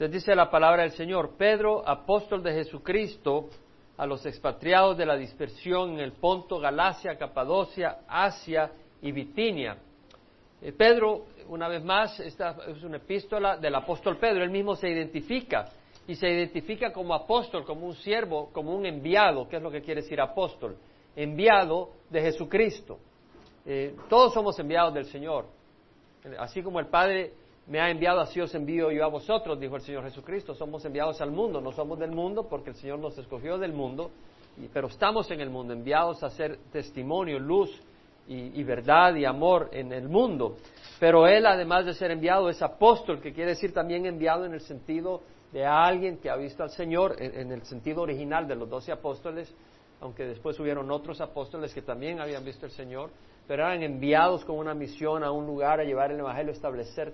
Entonces dice la palabra del Señor: Pedro, apóstol de Jesucristo, a los expatriados de la dispersión en el Ponto, Galacia, Capadocia, Asia y Bitinia. Pedro, una vez más, esta es una epístola del apóstol Pedro. Él mismo se identifica, y se identifica como apóstol, como un siervo, como un enviado, que es lo que quiere decir apóstol, enviado de Jesucristo. Todos somos enviados del Señor. Así como el Padre me ha enviado, así os envío yo a vosotros, dijo el Señor Jesucristo. Somos enviados al mundo, no somos del mundo, porque el Señor nos escogió del mundo, pero estamos en el mundo, enviados a ser testimonio, luz y verdad y amor en el mundo. Pero Él, además de ser enviado, es apóstol, que quiere decir también enviado en el sentido de alguien que ha visto al Señor, en el sentido original de los 12 apóstoles, aunque después hubieron otros apóstoles que también habían visto al Señor, pero eran enviados con una misión a un lugar, a llevar el Evangelio, a establecer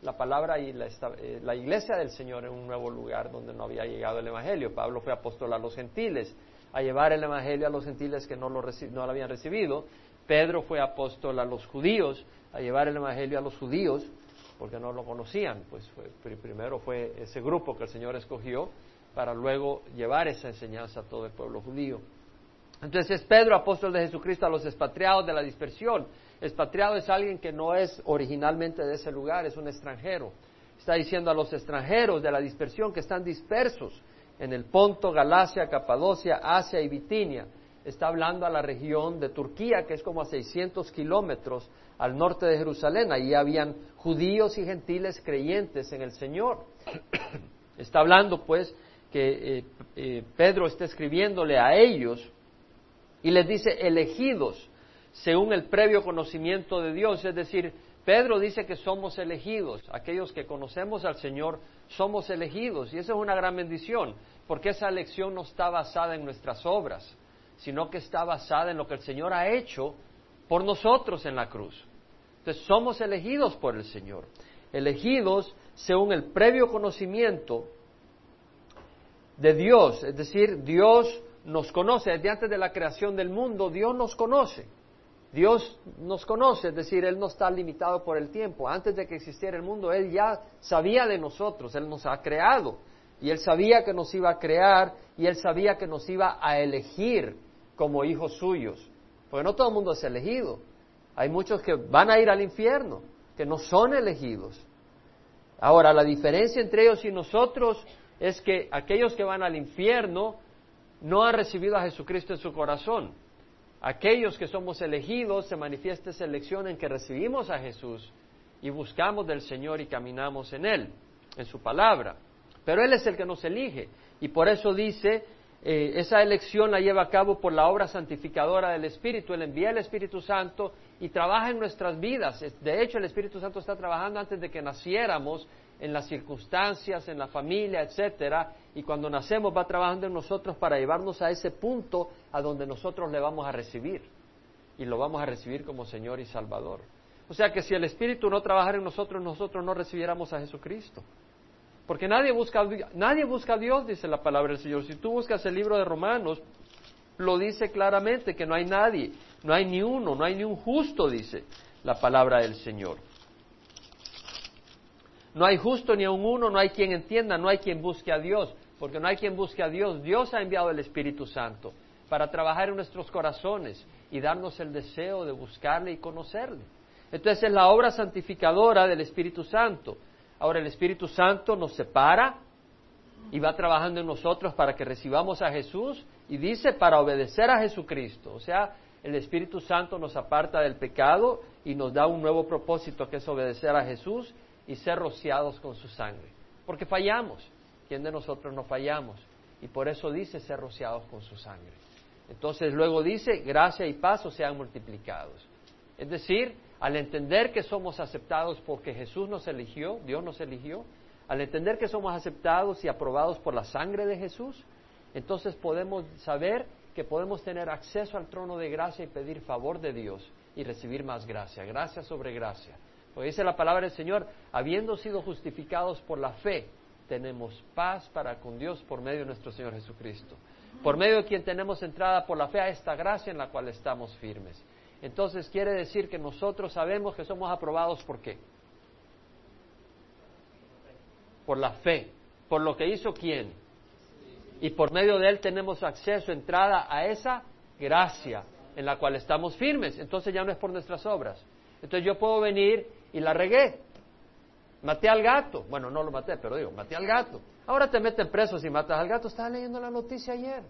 la palabra y la iglesia del Señor en un nuevo lugar donde no había llegado el Evangelio. Pablo fue apóstol a los gentiles, a llevar el Evangelio a los gentiles que no lo habían recibido. Pedro fue apóstol a los judíos, a llevar el Evangelio a los judíos porque no lo conocían. Pues primero fue ese grupo que el Señor escogió para luego llevar esa enseñanza a todo el pueblo judío. Entonces es Pedro, apóstol de Jesucristo, a los expatriados de la dispersión. Expatriado es alguien que no es originalmente de ese lugar, es un extranjero. Está diciendo a los extranjeros de la dispersión que están dispersos en el Ponto, Galacia, Capadocia, Asia y Bitinia. Está hablando a la región de Turquía, que es como a 600 kilómetros al norte de Jerusalén. Allí habían judíos y gentiles creyentes en el Señor. Está hablando, pues, que Pedro está escribiéndole a ellos. Y les dice elegidos según el previo conocimiento de Dios. Es decir, Pedro dice que somos elegidos. Aquellos que conocemos al Señor somos elegidos. Y eso es una gran bendición, porque esa elección no está basada en nuestras obras, sino que está basada en lo que el Señor ha hecho por nosotros en la cruz. Entonces, somos elegidos por el Señor. Elegidos según el previo conocimiento de Dios. Es decir, Dios nos conoce. Desde antes de la creación del mundo, Dios nos conoce. Dios nos conoce, es decir, Él no está limitado por el tiempo. Antes de que existiera el mundo, Él ya sabía de nosotros. Él nos ha creado, y Él sabía que nos iba a crear, y Él sabía que nos iba a elegir como hijos suyos. Porque no todo el mundo es elegido. Hay muchos que van a ir al infierno, que no son elegidos. Ahora, la diferencia entre ellos y nosotros es que aquellos que van al infierno no han recibido a Jesucristo en su corazón. Aquellos que somos elegidos, se manifiesta esa elección en que recibimos a Jesús y buscamos del Señor y caminamos en Él, en su palabra. Pero Él es el que nos elige, y por eso dice, esa elección la lleva a cabo por la obra santificadora del Espíritu. Él envía el Espíritu Santo y trabaja en nuestras vidas. De hecho, el Espíritu Santo está trabajando antes de que naciéramos, en las circunstancias, en la familia, etcétera, y cuando nacemos va trabajando en nosotros para llevarnos a ese punto a donde nosotros le vamos a recibir, y lo vamos a recibir como Señor y Salvador. O sea que si el Espíritu no trabajara en nosotros, nosotros no recibiéramos a Jesucristo, porque nadie busca a Dios, dice la palabra del Señor. Si tú buscas el libro de Romanos, lo dice claramente, que no hay nadie, no hay ni uno, no hay ni un justo, dice la palabra del Señor. No hay justo ni a un uno, no hay quien entienda, no hay quien busque a Dios, porque no hay quien busque a Dios. Dios ha enviado el Espíritu Santo para trabajar en nuestros corazones y darnos el deseo de buscarle y conocerle. Entonces es la obra santificadora del Espíritu Santo. Ahora, el Espíritu Santo nos separa y va trabajando en nosotros para que recibamos a Jesús, y dice para obedecer a Jesucristo. O sea, el Espíritu Santo nos aparta del pecado y nos da un nuevo propósito, que es obedecer a Jesús y ser rociados con su sangre, porque fallamos. ¿Quién de nosotros no fallamos? Y por eso dice ser rociados con su sangre. Entonces luego dice, gracia y paz sean multiplicados. Es decir, al entender que somos aceptados porque Jesús nos eligió, Dios nos eligió, al entender que somos aceptados y aprobados por la sangre de Jesús, entonces podemos saber que podemos tener acceso al trono de gracia y pedir favor de Dios y recibir más gracia, gracia sobre gracia. Porque dice la palabra del Señor, habiendo sido justificados por la fe, tenemos paz para con Dios por medio de nuestro Señor Jesucristo, por medio de quien tenemos entrada por la fe a esta gracia en la cual estamos firmes. Entonces quiere decir que nosotros sabemos que somos aprobados, ¿por qué? Por la fe. por lo que hizo ¿quién? Y por medio de él tenemos acceso, entrada a esa gracia en la cual estamos firmes. Entonces ya no es por nuestras obras. Entonces yo puedo venir y la regué. Maté al gato. Bueno, no lo maté, pero digo, maté al gato. Ahora te meten preso si matas al gato. Estaba leyendo la noticia ayer.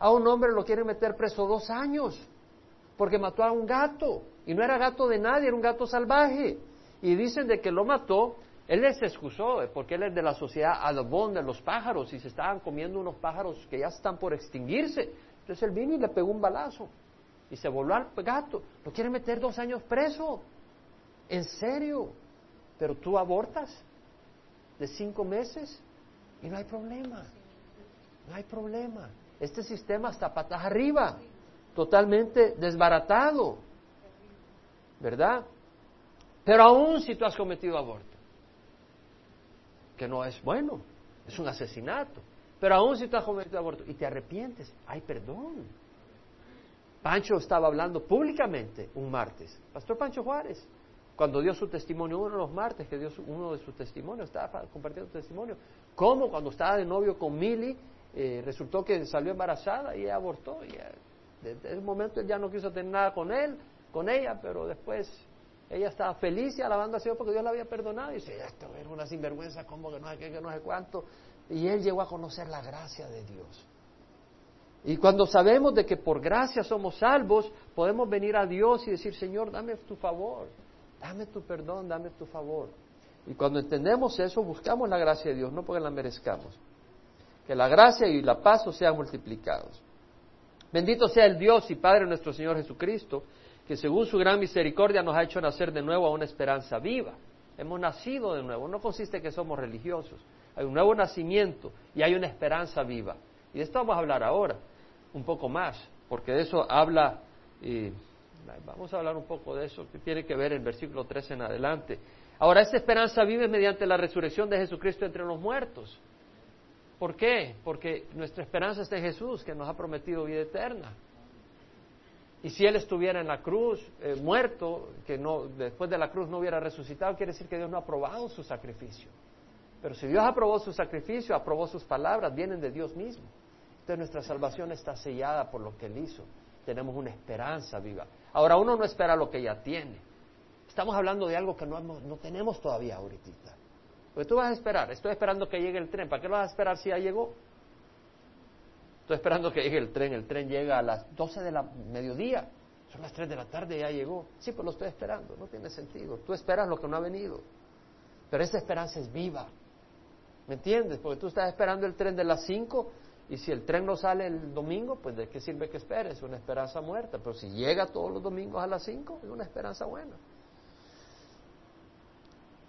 A un hombre lo quieren meter preso 2 años porque mató a un gato. Y no era gato de nadie, era un gato salvaje. Y dicen de que lo mató. Él les excusó porque él es de la sociedad Audubon, de los pájaros. Y se estaban comiendo unos pájaros que ya están por extinguirse. Entonces él vino y le pegó un balazo. Y se volvió al gato. Lo quieren meter 2 años preso. ¿En serio? Pero tú abortas de 5 meses y no hay problema. No hay problema. Este sistema está patas arriba, totalmente desbaratado, ¿verdad? Pero aún si tú has cometido aborto, que no es bueno, es un asesinato, pero aún si tú has cometido aborto y te arrepientes, hay perdón. Pancho estaba hablando públicamente un martes, Pastor Pancho Juárez, cuando dio su testimonio, uno de los martes que dio uno de sus testimonios, estaba compartiendo su testimonio, cómo cuando estaba de novio con Milly, resultó que salió embarazada y ella abortó. Y desde ese momento él ya no quiso tener nada con ella, pero después ella estaba feliz y alabando a Dios porque Dios la había perdonado. Y dice, esto era una sinvergüenza, cómo que no sé qué, que no sé cuánto. Y él llegó a conocer la gracia de Dios. Y cuando sabemos de que por gracia somos salvos, podemos venir a Dios y decir, Señor, dame tu favor. Dame tu perdón, dame tu favor. Y cuando entendemos eso, buscamos la gracia de Dios, no porque la merezcamos. Que la gracia y la paz os sean multiplicados. Bendito sea el Dios y Padre nuestro Señor Jesucristo, que según su gran misericordia nos ha hecho nacer de nuevo a una esperanza viva. Hemos nacido de nuevo. No consiste en que somos religiosos. Hay un nuevo nacimiento y hay una esperanza viva. Y de esto vamos a hablar ahora, un poco más, porque de eso habla... Vamos a hablar un poco de eso, que tiene que ver el versículo 13 en adelante. Ahora, esta esperanza vive mediante la resurrección de Jesucristo entre los muertos. ¿Por qué? Porque nuestra esperanza está en Jesús, que nos ha prometido vida eterna. Y si Él estuviera en la cruz, muerto, que no, después de la cruz no hubiera resucitado, quiere decir que Dios no ha aprobado su sacrificio. Pero si Dios aprobó su sacrificio, aprobó sus palabras, vienen de Dios mismo. Entonces nuestra salvación está sellada por lo que Él hizo. Tenemos una esperanza viva. Ahora, uno no espera lo que ya tiene. Estamos hablando de algo que no tenemos todavía ahorita. Porque tú vas a esperar. Estoy esperando que llegue el tren. ¿Para qué lo vas a esperar si ya llegó? Estoy esperando que llegue el tren. El tren llega a las 12 de la mediodía. Son las 3 de la tarde y ya llegó. Sí, pues lo estoy esperando. No tiene sentido. Tú esperas lo que no ha venido. Pero esa esperanza es viva. ¿Me entiendes? Porque tú estás esperando el tren de las 5... Y si el tren no sale el domingo, pues ¿de qué sirve que esperes? Es una esperanza muerta. Pero si llega todos los domingos a las 5, es una esperanza buena.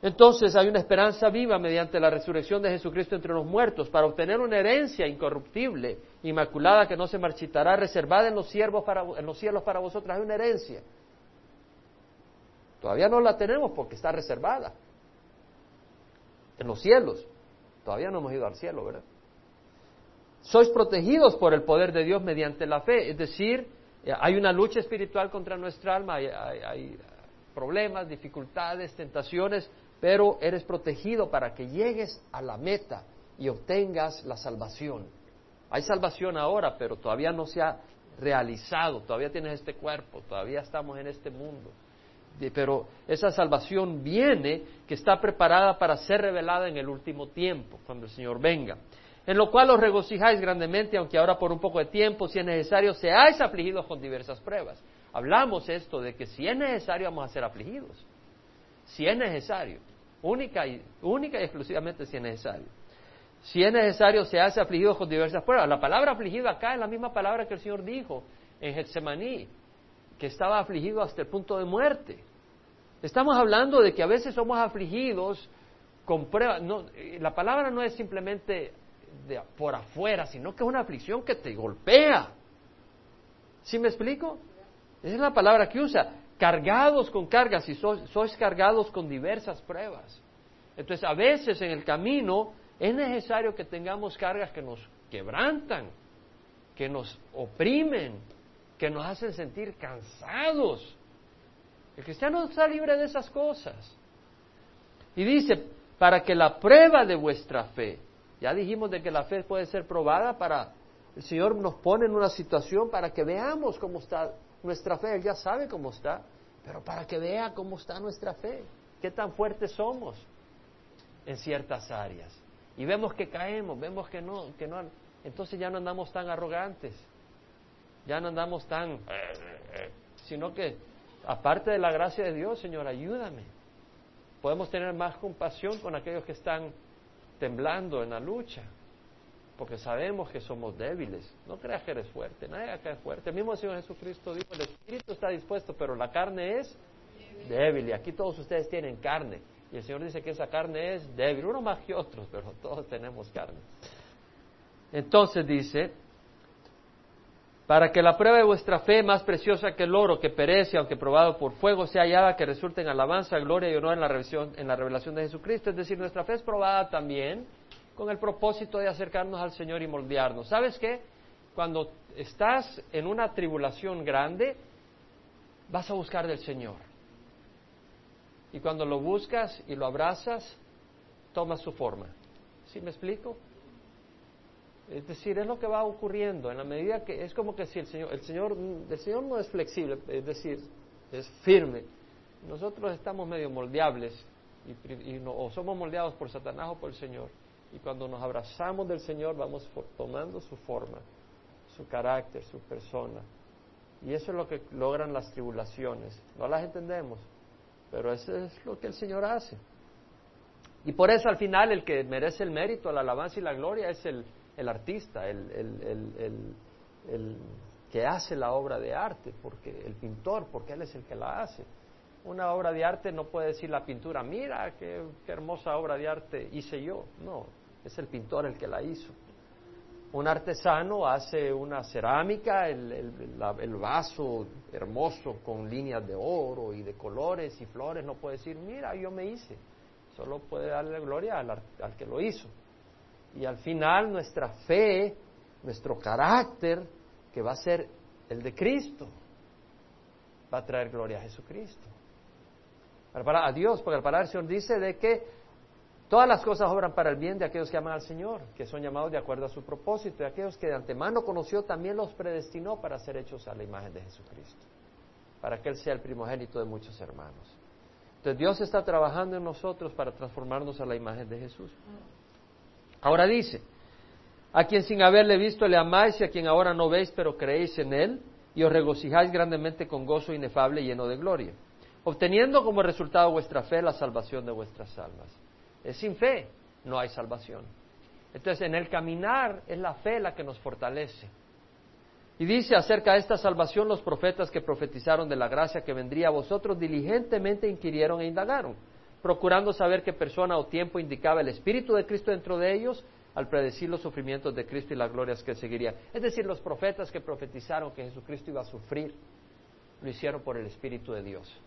Entonces hay una esperanza viva mediante la resurrección de Jesucristo entre los muertos para obtener una herencia incorruptible, inmaculada, que no se marchitará, reservada en los cielos para vosotros. Hay una herencia. Todavía no la tenemos porque está reservada. En los cielos. Todavía no hemos ido al cielo, ¿verdad? Sois protegidos por el poder de Dios mediante la fe. Es decir, hay una lucha espiritual contra nuestra alma, hay problemas, dificultades, tentaciones, pero eres protegido para que llegues a la meta y obtengas la salvación. Hay salvación ahora, pero todavía no se ha realizado, todavía tienes este cuerpo, todavía estamos en este mundo. Pero esa salvación viene, que está preparada para ser revelada en el último tiempo, cuando el Señor venga. En lo cual os regocijáis grandemente, aunque ahora por un poco de tiempo, si es necesario, seáis afligidos con diversas pruebas. Hablamos esto de que si es necesario vamos a ser afligidos. Si es necesario, única y exclusivamente si es necesario. Si es necesario, seáis afligidos con diversas pruebas. La palabra afligido acá es la misma palabra que el Señor dijo en Getsemaní, que estaba afligido hasta el punto de muerte. Estamos hablando de que a veces somos afligidos con pruebas. No, la palabra no es simplemente... por afuera, sino que es una aflicción que te golpea. ¿Sí me explico? Esa es la palabra que usa. Cargados con cargas, y sois cargados con diversas pruebas. Entonces, a veces en el camino es necesario que tengamos cargas que nos quebrantan, que nos oprimen, que nos hacen sentir cansados. El cristiano está libre de esas cosas. Y dice, para que la prueba de vuestra fe, Ya dijimos de que la fe puede ser probada para... El Señor nos pone en una situación para que veamos cómo está nuestra fe. Él ya sabe cómo está, pero para que vea cómo está nuestra fe. Qué tan fuertes somos en ciertas áreas. Y vemos que caemos, vemos que no, Entonces ya no andamos tan arrogantes. Ya no andamos tan... Sino que, aparte de la gracia de Dios, Señor, ayúdame. Podemos tener más compasión con aquellos que están temblando en la lucha, porque sabemos que somos débiles. No creas que eres fuerte, nadie acá es fuerte. El mismo Señor Jesucristo dijo, el Espíritu está dispuesto, pero la carne es débil. Y aquí todos ustedes tienen carne. Y el Señor dice que esa carne es débil, uno más que otros, pero todos tenemos carne. Entonces dice, para que la prueba de vuestra fe, más preciosa que el oro, que perece, aunque probado por fuego, sea hallada, que resulte en alabanza, gloria y honor en la revelación de Jesucristo. Es decir, nuestra fe es probada también con el propósito de acercarnos al Señor y moldearnos. ¿Sabes qué? Cuando estás en una tribulación grande, vas a buscar del Señor. Y cuando lo buscas y lo abrazas, toma su forma. ¿Sí me explico? Es decir, es lo que va ocurriendo en la medida que es como que si el Señor no es flexible, es decir, es firme. Nosotros estamos medio moldeables o somos moldeados por Satanás o por el Señor. Y cuando nos abrazamos del Señor vamos tomando su forma, su carácter, su persona. Y eso es lo que logran las tribulaciones. No las entendemos, pero eso es lo que el Señor hace. Y por eso al final el que merece el mérito, la alabanza y la gloria es el artista, el que hace la obra de arte, porque el pintor, porque él es el que la hace. Una obra de arte no puede decir la pintura, mira qué hermosa obra de arte hice yo. No, es el pintor el que la hizo. Un artesano hace una cerámica, el vaso hermoso con líneas de oro y de colores y flores, no puede decir, mira, yo me hice. Solo puede darle gloria al que lo hizo. Y al final nuestra fe, nuestro carácter, que va a ser el de Cristo, va a traer gloria a Jesucristo. A Dios, porque al parar el Señor dice de que todas las cosas obran para el bien de aquellos que aman al Señor, que son llamados de acuerdo a su propósito, y aquellos que de antemano conoció también los predestinó para ser hechos a la imagen de Jesucristo, para que Él sea el primogénito de muchos hermanos. Entonces Dios está trabajando en nosotros para transformarnos a la imagen de Jesús. Ahora dice, a quien sin haberle visto le amáis, y a quien ahora no veis, pero creéis en Él, y os regocijáis grandemente con gozo inefable y lleno de gloria, obteniendo como resultado vuestra fe la salvación de vuestras almas. Sin fe no hay salvación. Entonces, en el caminar es la fe la que nos fortalece. Y dice acerca de esta salvación, los profetas que profetizaron de la gracia que vendría a vosotros, diligentemente inquirieron e indagaron, procurando saber qué persona o tiempo indicaba el Espíritu de Cristo dentro de ellos, al predecir los sufrimientos de Cristo y las glorias que seguirían. Es decir, los profetas que profetizaron que Jesucristo iba a sufrir, lo hicieron por el Espíritu de Dios.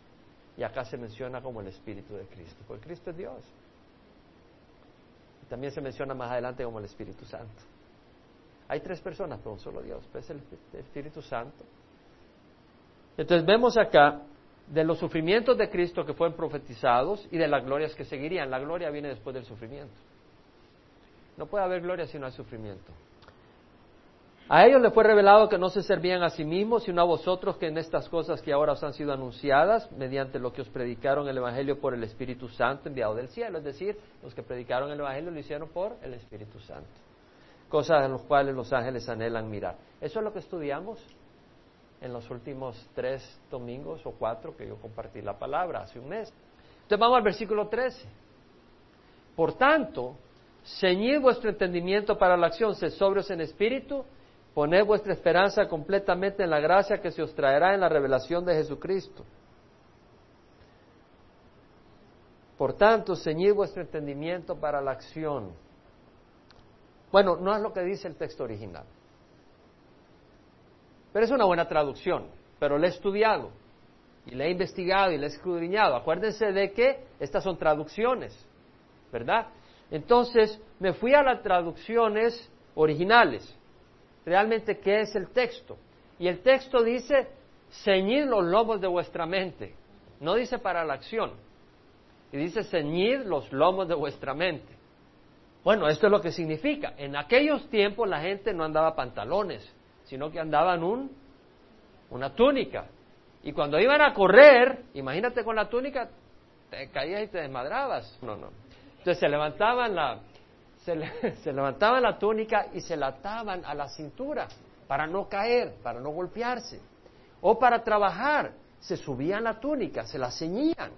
Y acá se menciona como el Espíritu de Cristo, porque Cristo es Dios. Y también se menciona más adelante como el Espíritu Santo. Hay tres personas, pero un solo Dios, pues el Espíritu Santo. Entonces vemos acá de los sufrimientos de Cristo que fueron profetizados y de las glorias que seguirían. La gloria viene después del sufrimiento. No puede haber gloria si no hay sufrimiento. A ellos les fue revelado que no se servían a sí mismos, sino a vosotros, que en estas cosas que ahora os han sido anunciadas, mediante lo que os predicaron el Evangelio por el Espíritu Santo enviado del cielo. Es decir, los que predicaron el Evangelio lo hicieron por el Espíritu Santo. Cosas en las cuales los ángeles anhelan mirar. Eso es lo que estudiamos en los últimos 3 domingos o 4 que yo compartí la palabra hace un mes. Entonces vamos al versículo 13. Por tanto, ceñid vuestro entendimiento para la acción, sed sobrios en espíritu, poned vuestra esperanza completamente en la gracia que se os traerá en la revelación de Jesucristo. Por tanto, ceñid vuestro entendimiento para la acción. Bueno, no es lo que dice el texto original, pero es una buena traducción, pero la he estudiado, y la he investigado, y la he escudriñado. Acuérdense de que estas son traducciones, ¿verdad? Entonces, me fui a las traducciones originales. Realmente, ¿qué es el texto? Y el texto dice, ceñid los lomos de vuestra mente. No dice para la acción, y dice ceñid los lomos de vuestra mente. Bueno, esto es lo que significa. En aquellos tiempos la gente no andaba pantalones, sino que andaban una túnica. Y cuando iban a correr, imagínate con la túnica, te caías y te desmadrabas. No. Entonces se levantaban la túnica y se la ataban a la cintura para no caer, para no golpearse. O para trabajar, se subían la túnica, se la ceñían.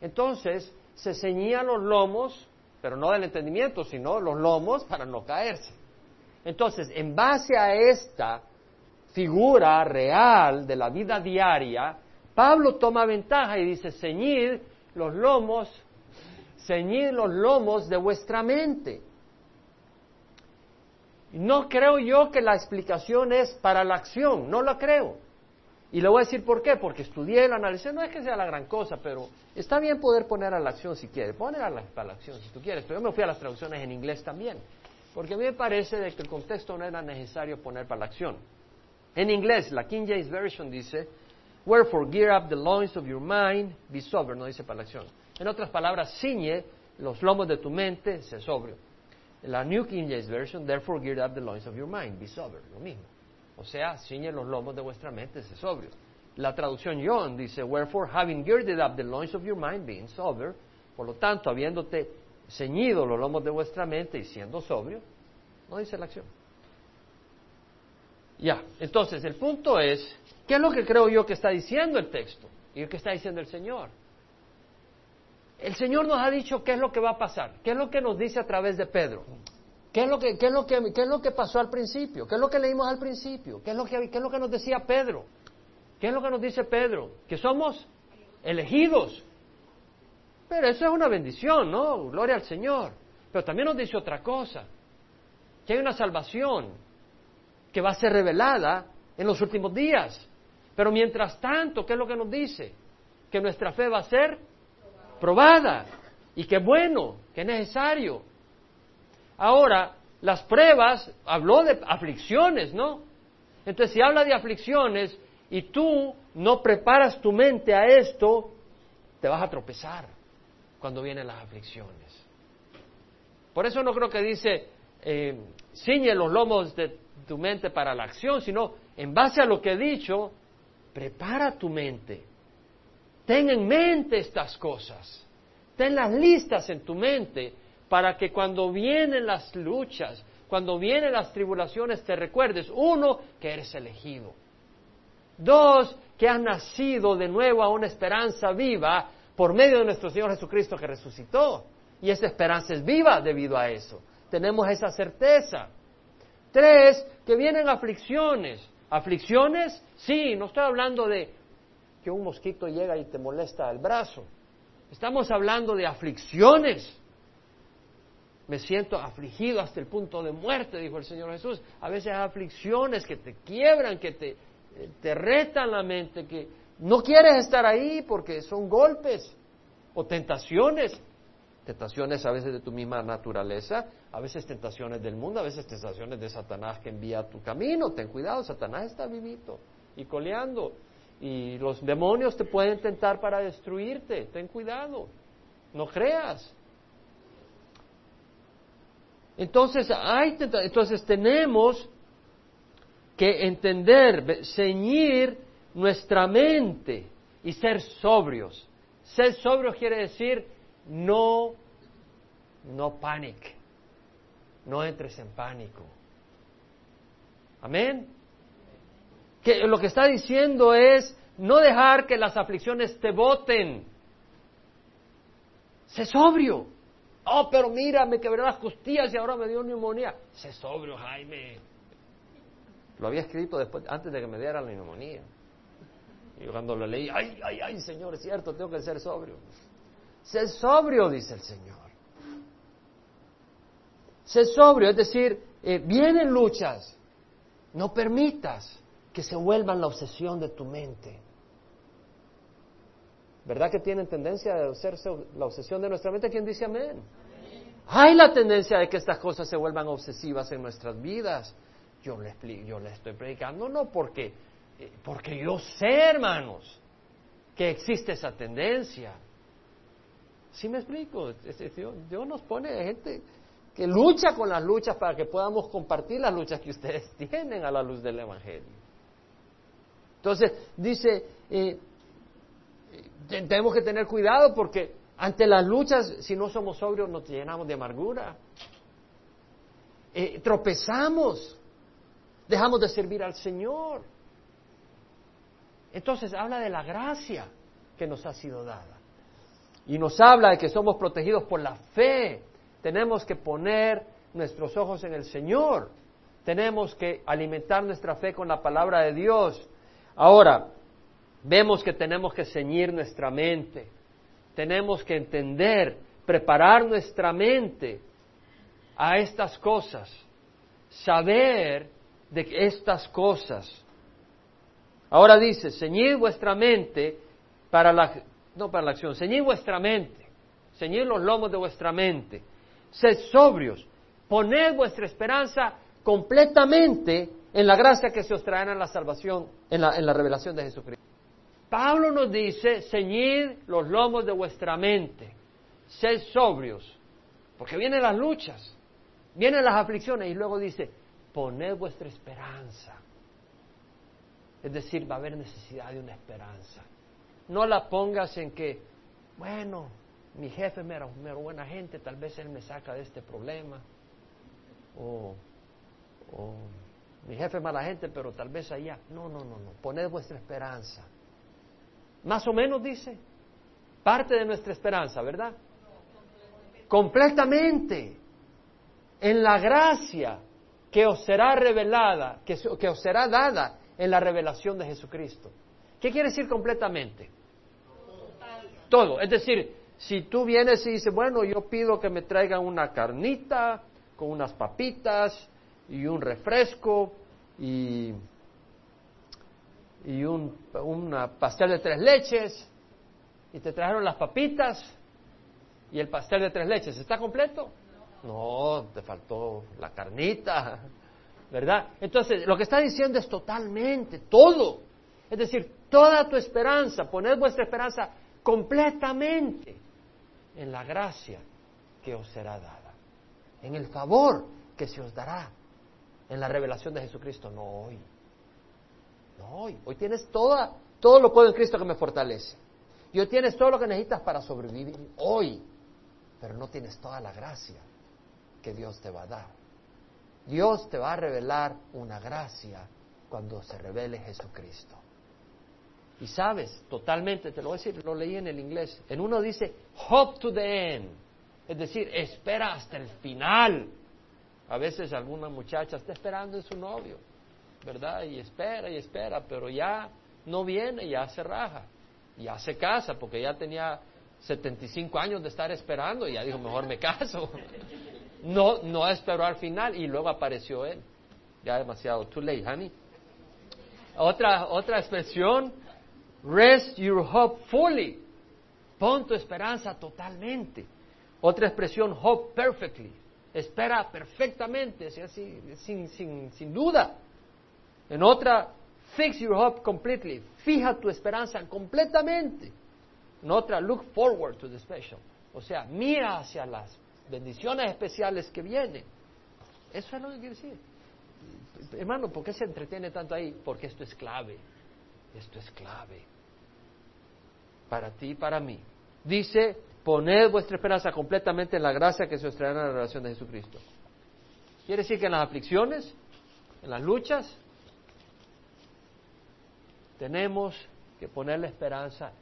Entonces, se ceñían los lomos, pero no del entendimiento, sino los lomos para no caerse. Entonces, en base a esta figura real de la vida diaria, Pablo toma ventaja y dice, ceñid los lomos de vuestra mente. No creo yo que la explicación es para la acción, no la creo. Y le voy a decir por qué, porque estudié, lo analicé, no es que sea la gran cosa, pero está bien poder poner a la acción si quieres, poner a la acción si tú quieres, pero yo me fui a las traducciones en inglés también, porque a mí me parece de que el contexto no era necesario poner para la acción. En inglés, la King James Version dice, wherefore gear up the loins of your mind, be sober, no dice para la acción. En otras palabras, ciñe los lomos de tu mente, sé sobrio. La New King James Version, therefore gear up the loins of your mind, be sober, lo mismo. O sea, ciñe los lomos de vuestra mente, sé sobrio. La traducción John dice, wherefore, having girded up the loins of your mind, being sober, por lo tanto, habiéndote ceñido los lomos de vuestra mente y siendo sobrio, no dice la acción. Ya, entonces, el punto es, ¿qué es lo que creo yo que está diciendo el texto? ¿Y qué está diciendo el Señor? El Señor nos ha dicho qué es lo que va a pasar, qué es lo que nos dice a través de Pedro, qué es lo que pasó al principio, qué es lo que leímos al principio, qué es lo que nos decía Pedro, qué es lo que nos dice Pedro, que somos elegidos. Pero eso es una bendición, ¿no? Gloria al Señor. Pero también nos dice otra cosa, que hay una salvación que va a ser revelada en los últimos días. Pero mientras tanto, ¿qué es lo que nos dice? Que nuestra fe va a ser probada, y qué bueno, qué necesario. Ahora, las pruebas, habló de aflicciones, ¿no? Entonces, si habla de aflicciones y tú no preparas tu mente a esto, te vas a tropezar cuando vienen las aflicciones. Por eso no creo que dice, ciñe los lomos de tu mente para la acción, sino en base a lo que he dicho, prepara tu mente. Ten en mente estas cosas, tenlas listas en tu mente para que cuando vienen las luchas, cuando vienen las tribulaciones, te recuerdes, uno, que eres elegido. Dos, que has nacido de nuevo a una esperanza viva por medio de nuestro Señor Jesucristo que resucitó. Y esa esperanza es viva debido a eso. Tenemos esa certeza. Tres, que vienen aflicciones. ¿Aflicciones? Sí, no estoy hablando de que un mosquito llega y te molesta el brazo. Estamos hablando de aflicciones. Me siento afligido hasta el punto de muerte, dijo el Señor Jesús. A veces hay aflicciones que te quiebran, que te retan la mente, que no quieres estar ahí porque son golpes o tentaciones. Tentaciones a veces de tu misma naturaleza, a veces tentaciones del mundo, a veces tentaciones de Satanás que envía a tu camino. Ten cuidado, Satanás está vivito y coleando. Y los demonios te pueden tentar para destruirte. Ten cuidado. No creas. Entonces tenemos que entender, ceñir nuestra mente y ser sobrios. Ser sobrios quiere decir no panic. No entres en pánico. Amén. Que lo que está diciendo es no dejar que las aflicciones te boten. Sé sobrio. Oh, pero mira, me quebré las costillas y ahora me dio neumonía. Sé sobrio, Jaime. Lo había escrito después, antes de que me diera la neumonía. Y cuando lo leí, ay, Señor, es cierto, tengo que ser sobrio. Sé sobrio, dice el Señor. Sé sobrio, es decir, vienen luchas. No permitas que se vuelvan la obsesión de tu mente. ¿Verdad que tienen tendencia a hacerse la obsesión de nuestra mente? ¿Quién dice amén? Amén. Hay la tendencia de que estas cosas se vuelvan obsesivas en nuestras vidas. Yo les estoy predicando, no porque yo sé, hermanos, que existe esa tendencia. ¿Sí me explico? Dios nos pone gente que lucha con las luchas para que podamos compartir las luchas que ustedes tienen a la luz del Evangelio. Entonces, dice, tenemos que tener cuidado porque ante las luchas, si no somos sobrios, nos llenamos de amargura. Tropezamos, dejamos de servir al Señor. Entonces, habla de la gracia que nos ha sido dada. Y nos habla de que somos protegidos por la fe. Tenemos que poner nuestros ojos en el Señor. Tenemos que alimentar nuestra fe con la palabra de Dios. Ahora, vemos que tenemos que ceñir nuestra mente. Tenemos que entender, preparar nuestra mente a estas cosas. Saber de estas cosas. Ahora dice, ceñid vuestra mente para la acción. Ceñid vuestra mente. Ceñid los lomos de vuestra mente. Sed sobrios, poned vuestra esperanza completamente en la gracia que se os traerá en la salvación, en la revelación de Jesucristo. Pablo nos dice, ceñid los lomos de vuestra mente, sed sobrios, porque vienen las luchas, vienen las aflicciones, y luego dice, poned vuestra esperanza. Es decir, va a haber necesidad de una esperanza. No la pongas en que, bueno, mi jefe me era buena gente, tal vez él me saca de este problema. O mi jefe es mala gente, pero tal vez allá. No. Poned vuestra esperanza. Más o menos dice. Parte de nuestra esperanza, ¿verdad? No, completamente. En la gracia que os será revelada, que os será dada en la revelación de Jesucristo. ¿Qué quiere decir completamente? Todo. Es decir, si tú vienes y dices, bueno, yo pido que me traigan una carnita con unas papitas y un refresco y un pastel de 3 leches, y te trajeron las papitas y el pastel de 3 leches, ¿está completo? No, te faltó la carnita, ¿verdad? Entonces, lo que está diciendo es totalmente, todo. Es decir, toda tu esperanza, poned vuestra esperanza completamente en la gracia que os será dada, en el favor que se os dará en la revelación de Jesucristo. No hoy tienes todo lo puedo en Cristo que me fortalece, y hoy tienes todo lo que necesitas para sobrevivir hoy, pero no tienes toda la gracia que Dios te va a dar. Dios te va a revelar una gracia cuando se revele Jesucristo. Y sabes, totalmente, te lo voy a decir, lo leí en el inglés. En uno dice, hope to the end. Es decir, espera hasta el final. A veces alguna muchacha está esperando a su novio, ¿verdad? Y espera, pero ya no viene, ya se raja. Ya se casa, porque ya tenía 75 años de estar esperando y ya dijo, mejor me caso. No esperó al final y luego apareció él. Ya demasiado, too late, honey. Otra expresión. Rest your hope fully. Pon tu esperanza totalmente. Otra expresión, hope perfectly. Espera perfectamente, sin duda. En otra, fix your hope completely. Fija tu esperanza completamente. En otra, look forward to the special. O sea, mira hacia las bendiciones especiales que vienen. Eso es lo que quiere decir. Hermano, ¿por qué se entretiene tanto ahí? Porque esto es clave. Esto es clave para ti y para mí. Dice, poned vuestra esperanza completamente en la gracia que se os traerá en la revelación de Jesucristo. Quiere decir que en las aflicciones, en las luchas, tenemos que poner la esperanza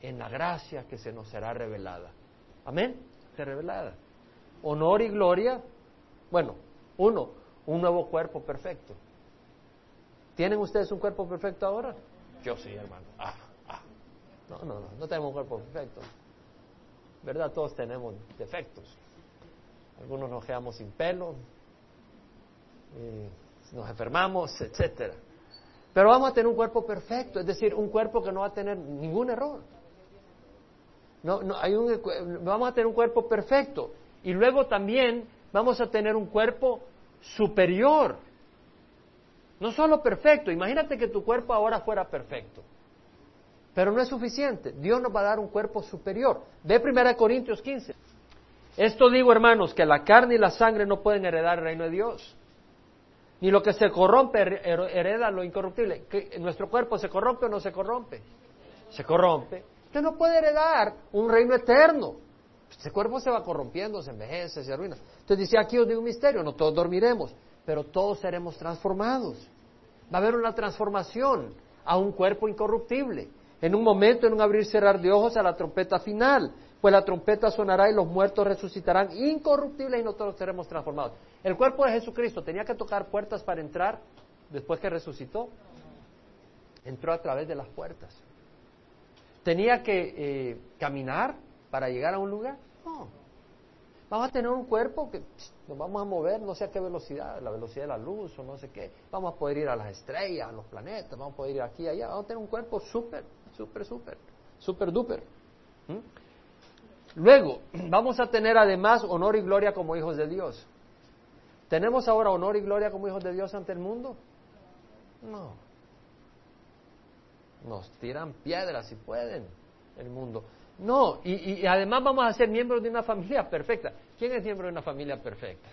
en la gracia que se nos será revelada. Amén, se revelada. Honor y gloria. Bueno, un nuevo cuerpo perfecto. ¿Tienen ustedes un cuerpo perfecto ahora? Yo sí, hermano. No tenemos un cuerpo perfecto. ¿Verdad? Todos tenemos defectos. Algunos nos quedamos sin pelo, nos enfermamos, etcétera. Pero vamos a tener un cuerpo perfecto, es decir, un cuerpo que no va a tener ningún error. Vamos a tener un cuerpo perfecto. Y luego también vamos a tener un cuerpo superior. No solo perfecto, imagínate que tu cuerpo ahora fuera perfecto, pero no es suficiente. Dios nos va a dar un cuerpo superior. Ve 1 Corintios 15. Esto digo, hermanos, que la carne y la sangre no pueden heredar el reino de Dios. Ni lo que se corrompe hereda lo incorruptible. ¿Nuestro cuerpo se corrompe o no se corrompe? Se corrompe. Usted no puede heredar un reino eterno. Este cuerpo se va corrompiendo, se envejece, se arruina. Entonces dice, aquí os digo un misterio, no todos dormiremos, pero todos seremos transformados. Va a haber una transformación a un cuerpo incorruptible. En un momento, en un abrir y cerrar de ojos, a la trompeta final. Pues la trompeta sonará y los muertos resucitarán incorruptibles y nosotros seremos transformados. El cuerpo de Jesucristo tenía que tocar puertas para entrar después que resucitó. Entró a través de las puertas. ¿Tenía que caminar para llegar a un lugar? No. Vamos a tener un cuerpo que nos vamos a mover no sé a qué velocidad, la velocidad de la luz o no sé qué. Vamos a poder ir a las estrellas, a los planetas, vamos a poder ir aquí y allá. Vamos a tener un cuerpo súper duper. Luego, vamos a tener además honor y gloria como hijos de Dios. ¿Tenemos ahora honor y gloria como hijos de Dios ante el mundo? No. Nos tiran piedras si pueden el mundo. No, y además vamos a ser miembros de una familia perfecta. ¿Quién es miembro de una familia perfecta?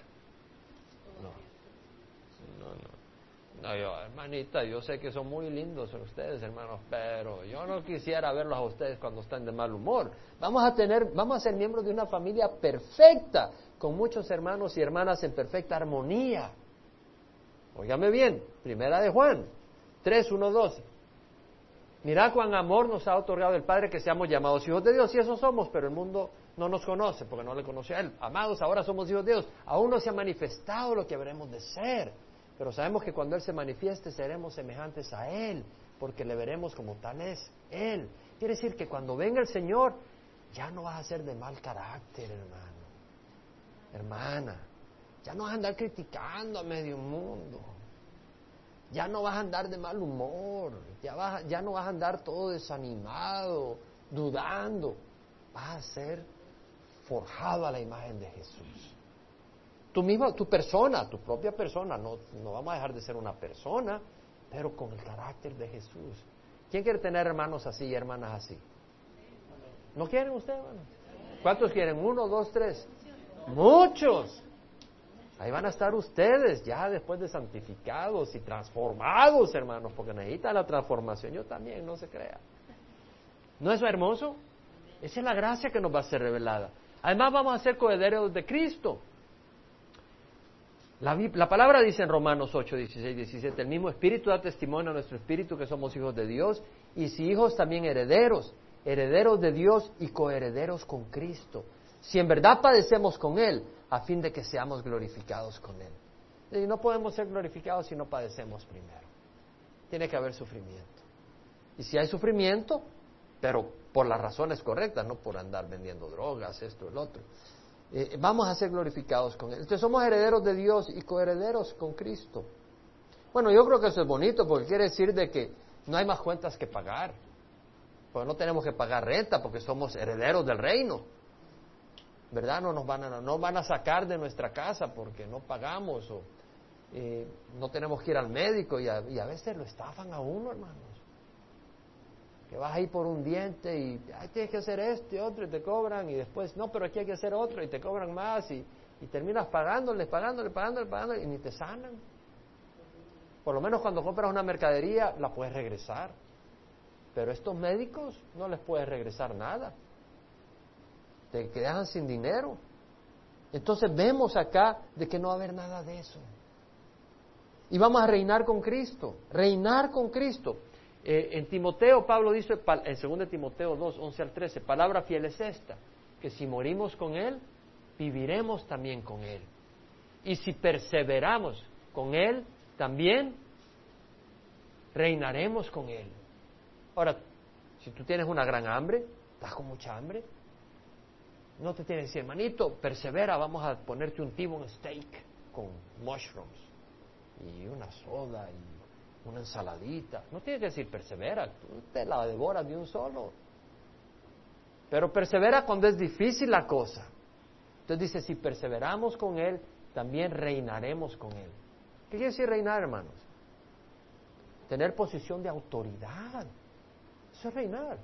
No, yo, hermanita, yo sé que son muy lindos ustedes, hermanos, pero yo no quisiera verlos a ustedes cuando están de mal humor. Vamos a ser miembros de una familia perfecta, con muchos hermanos y hermanas en perfecta armonía. Óigame bien, 1 Juan 3:1-2. Mirad cuán amor nos ha otorgado el Padre que seamos llamados hijos de Dios, y eso somos, pero el mundo no nos conoce, porque no le conoce a Él. Amados, ahora somos hijos de Dios, aún no se ha manifestado lo que habremos de ser. Pero sabemos que cuando Él se manifieste seremos semejantes a Él, porque le veremos como tal es Él. Quiere decir que cuando venga el Señor, ya no vas a ser de mal carácter, hermano, hermana. Ya no vas a andar criticando a medio mundo. Ya no vas a andar de mal humor. Ya no vas a andar todo desanimado, dudando. Vas a ser forjado a la imagen de Jesús. Tú mismo, tu persona, tu propia persona, no vamos a dejar de ser una persona, pero con el carácter de Jesús. ¿Quién quiere tener hermanos así y hermanas así? ¿No quieren ustedes, hermanos? ¿Cuántos quieren? 1, 2, 3. ¡Muchos! Ahí van a estar ustedes, ya después de santificados y transformados, hermanos, porque necesitan la transformación. Yo también, no se crea. ¿No es hermoso? Esa es la gracia que nos va a ser revelada. Además, vamos a ser coherederos de Cristo. La palabra dice en Romanos 8:16-17, el mismo Espíritu da testimonio a nuestro Espíritu que somos hijos de Dios, y si hijos también herederos de Dios y coherederos con Cristo, si en verdad padecemos con Él, a fin de que seamos glorificados con Él. Y no podemos ser glorificados si no padecemos primero. Tiene que haber sufrimiento. Y si hay sufrimiento, pero por las razones correctas, no por andar vendiendo drogas, esto, el otro. Vamos a ser glorificados con Él. Entonces somos herederos de Dios y coherederos con Cristo. Bueno, yo creo que eso es bonito porque quiere decir de que no hay más cuentas que pagar. Pues no tenemos que pagar renta porque somos herederos del reino. ¿Verdad? No nos van a sacar de nuestra casa porque no pagamos o no tenemos que ir al médico y a veces lo estafan a uno, hermanos. Que vas ahí por un diente y tienes que hacer esto y otro y te cobran y después, no, pero aquí hay que hacer otro y te cobran más y terminas pagándoles y ni te sanan. Por lo menos cuando compras una mercadería la puedes regresar, pero estos médicos no les puedes regresar nada, te quedan sin dinero. Entonces vemos acá de que no va a haber nada de eso y vamos a reinar con Cristo. En Timoteo, Pablo dice, en 2 Timoteo 2:11-13, palabra fiel es esta, que si morimos con Él, viviremos también con Él. Y si perseveramos con Él, también reinaremos con Él. Ahora, si tú tienes una gran hambre, estás con mucha hambre, no te tienes que decir, hermanito, persevera, vamos a ponerte un T-bone steak con mushrooms y una soda y una ensaladita. No tiene que decir persevera, tú te la devoras de un solo. Pero persevera cuando es difícil la cosa. Entonces dice, si perseveramos con Él, también reinaremos con Él. ¿Qué quiere decir reinar, hermanos? Tener posición de autoridad. Eso es reinar.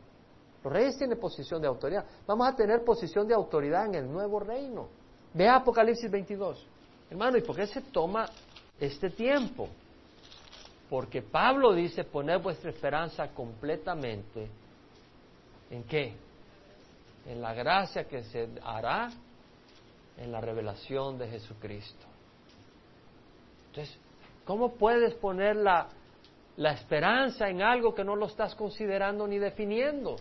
Los reyes tienen posición de autoridad. Vamos a tener posición de autoridad en el nuevo reino. Vea Apocalipsis 22. Hermano, ¿y por qué se toma este tiempo? Porque Pablo dice, poned vuestra esperanza completamente, ¿en qué? En la gracia que se hará en la revelación de Jesucristo. Entonces, ¿cómo puedes poner la esperanza en algo que no lo estás considerando ni definiendo?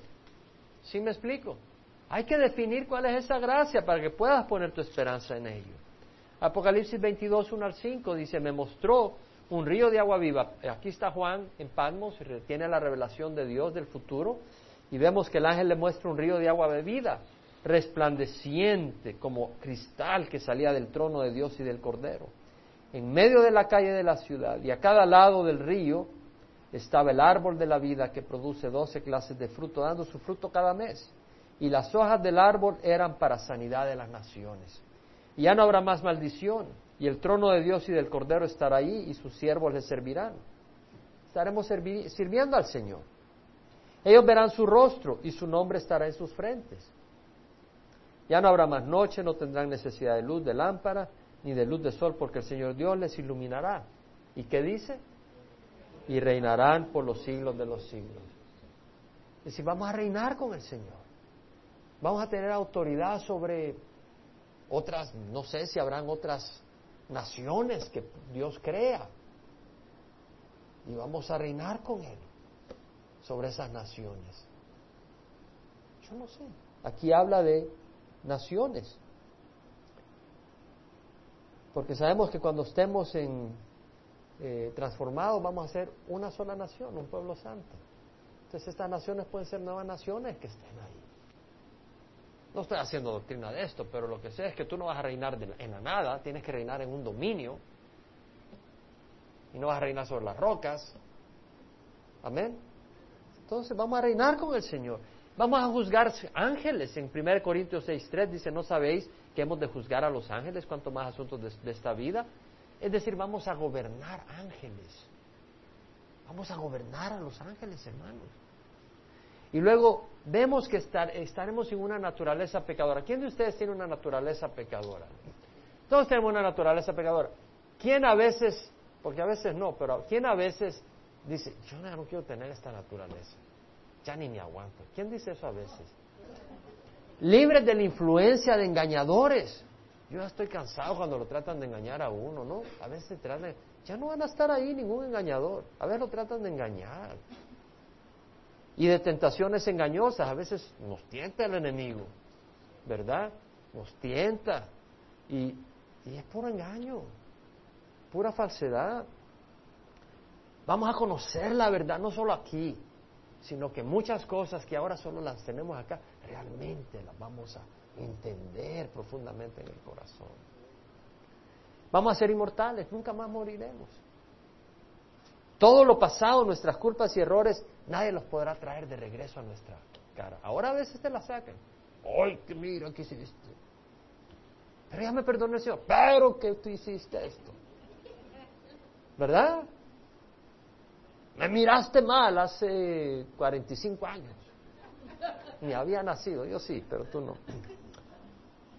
¿Sí me explico? Hay que definir cuál es esa gracia para que puedas poner tu esperanza en ello. Apocalipsis 22, 1 al 5 dice, me mostró un río de agua viva. Aquí está Juan en Patmos, tiene la revelación de Dios del futuro, y vemos que el ángel le muestra un río de agua bebida, resplandeciente como cristal, que salía del trono de Dios y del Cordero. En medio de la calle de la ciudad, y a cada lado del río, estaba el árbol de la vida, que produce 12 clases de fruto, dando su fruto cada mes. Y las hojas del árbol eran para sanidad de las naciones. Y ya no habrá más maldición. Y el trono de Dios y del Cordero estará ahí, y sus siervos le servirán. Estaremos sirviendo al Señor. Ellos verán su rostro, y su nombre estará en sus frentes. Ya no habrá más noche, no tendrán necesidad de luz de lámpara, ni de luz de sol, porque el Señor Dios les iluminará. ¿Y qué dice? Y reinarán por los siglos de los siglos. Es decir, vamos a reinar con el Señor. Vamos a tener autoridad sobre otras, no sé si habrán otras naciones que Dios crea, y vamos a reinar con Él sobre esas naciones. Yo no sé, aquí habla de naciones, porque sabemos que cuando estemos transformados vamos a ser una sola nación, un pueblo santo. Entonces estas naciones pueden ser nuevas naciones que estén ahí. No estoy haciendo doctrina de esto, pero lo que sé es que tú no vas a reinar en la nada, tienes que reinar en un dominio, y no vas a reinar sobre las rocas. Amén. Entonces vamos a reinar con el Señor. Vamos a juzgar ángeles. En 1 Corintios 6:3 dice, ¿no sabéis que hemos de juzgar a los ángeles, cuanto más asuntos de esta vida? Es decir, vamos a gobernar ángeles. Vamos a gobernar a los ángeles, hermanos. Y luego vemos que estaremos en una naturaleza pecadora. ¿Quién de ustedes tiene una naturaleza pecadora? Todos tenemos una naturaleza pecadora. ¿Quién a veces, porque a veces no, pero quién a veces dice, yo no quiero tener esta naturaleza, ya ni me aguanto? ¿Quién dice eso a veces? Libres de la influencia de engañadores. Yo ya estoy cansado cuando lo tratan de engañar a uno, ¿no? A veces tratan, ya no van a estar ahí ningún engañador. A veces lo tratan de engañar. Y de tentaciones engañosas, a veces nos tienta el enemigo, ¿verdad? Nos tienta, y es puro engaño, pura falsedad. Vamos a conocer la verdad, no solo aquí, sino que muchas cosas que ahora solo las tenemos acá, realmente las vamos a entender profundamente en el corazón. Vamos a ser inmortales, nunca más moriremos. Todo lo pasado, nuestras culpas y errores, nadie los podrá traer de regreso a nuestra cara. Ahora a veces te la sacan. ¡Ay, que mira, qué hiciste! Pero ya me perdonó el Señor. ¡Pero que tú hiciste esto! ¿Verdad? Me miraste mal hace 45 años. Ni había nacido. Yo sí, pero tú no.